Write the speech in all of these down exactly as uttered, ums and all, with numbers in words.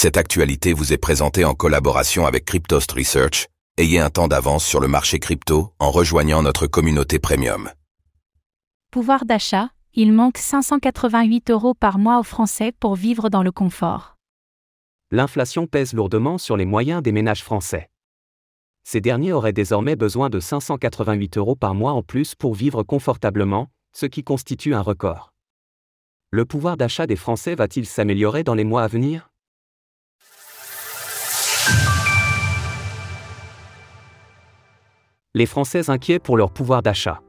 Cette actualité vous est présentée en collaboration avec Cryptoast Research. Ayez un temps d'avance sur le marché crypto en rejoignant notre communauté premium. Pouvoir d'achat, il manque cinq cent quatre-vingt-huit euros par mois aux Français pour vivre dans le confort. L'inflation pèse lourdement sur les moyens des ménages français. Ces derniers auraient désormais besoin de cinq cent quatre-vingt-huit euros par mois en plus pour vivre confortablement, ce qui constitue un record. Le pouvoir d'achat des Français va-t-il s'améliorer dans les mois à venir ? Les Français inquiets pour leur pouvoir d'achat.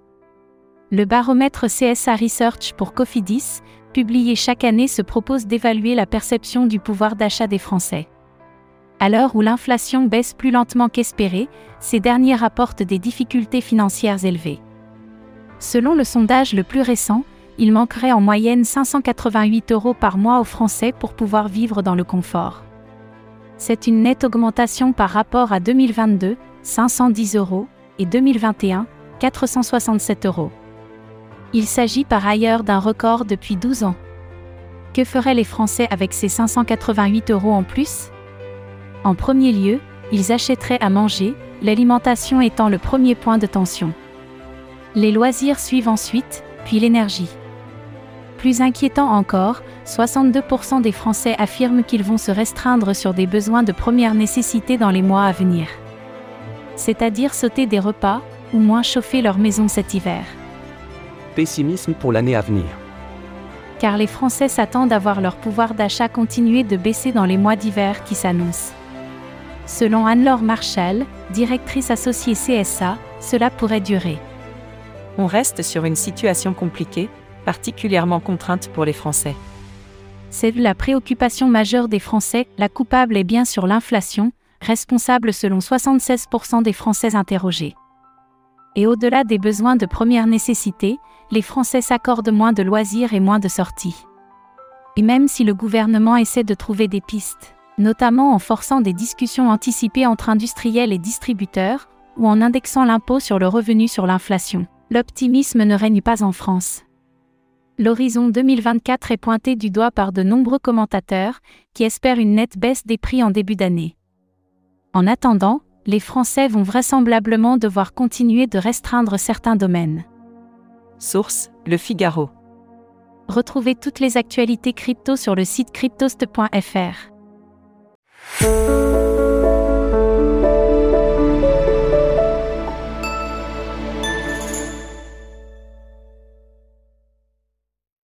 Le baromètre C S A Research pour Cofidis, publié chaque année, se propose d'évaluer la perception du pouvoir d'achat des Français. À l'heure où l'inflation baisse plus lentement qu'espéré, ces derniers rapportent des difficultés financières élevées. Selon le sondage le plus récent, il manquerait en moyenne cinq cent quatre-vingt-huit euros par mois aux Français pour pouvoir vivre dans le confort. C'est une nette augmentation par rapport à deux mille vingt-deux, cinq cent dix euros, et deux mille vingt et un, quatre cent soixante-sept euros. Il s'agit par ailleurs d'un record depuis douze ans. Que feraient les Français avec ces cinq cent quatre-vingt-huit euros en plus ? En premier lieu, ils achèteraient à manger, l'alimentation étant le premier point de tension. Les loisirs suivent ensuite, puis l'énergie. Plus inquiétant encore, soixante-deux pour cent des Français affirment qu'ils vont se restreindre sur des besoins de première nécessité dans les mois à venir. C'est-à-dire sauter des repas, ou moins chauffer leur maison cet hiver. Pessimisme pour l'année à venir. Car les Français s'attendent à voir leur pouvoir d'achat continuer de baisser dans les mois d'hiver qui s'annoncent. Selon Anne-Laure Marshall, directrice associée C S A, cela pourrait durer. On reste sur une situation compliquée, particulièrement contrainte pour les Français. C'est la préoccupation majeure des Français, la coupable est bien sûr l'inflation, responsable selon soixante-seize pour cent des Français interrogés. Et au-delà des besoins de première nécessité, les Français s'accordent moins de loisirs et moins de sorties. Et même si le gouvernement essaie de trouver des pistes, notamment en forçant des discussions anticipées entre industriels et distributeurs, ou en indexant l'impôt sur le revenu sur l'inflation, l'optimisme ne règne pas en France. L'horizon deux mille vingt-quatre est pointé du doigt par de nombreux commentateurs, qui espèrent une nette baisse des prix en début d'année. En attendant, les Français vont vraisemblablement devoir continuer de restreindre certains domaines. Source, Le Figaro. Retrouvez toutes les actualités crypto sur le site cryptoast point f r.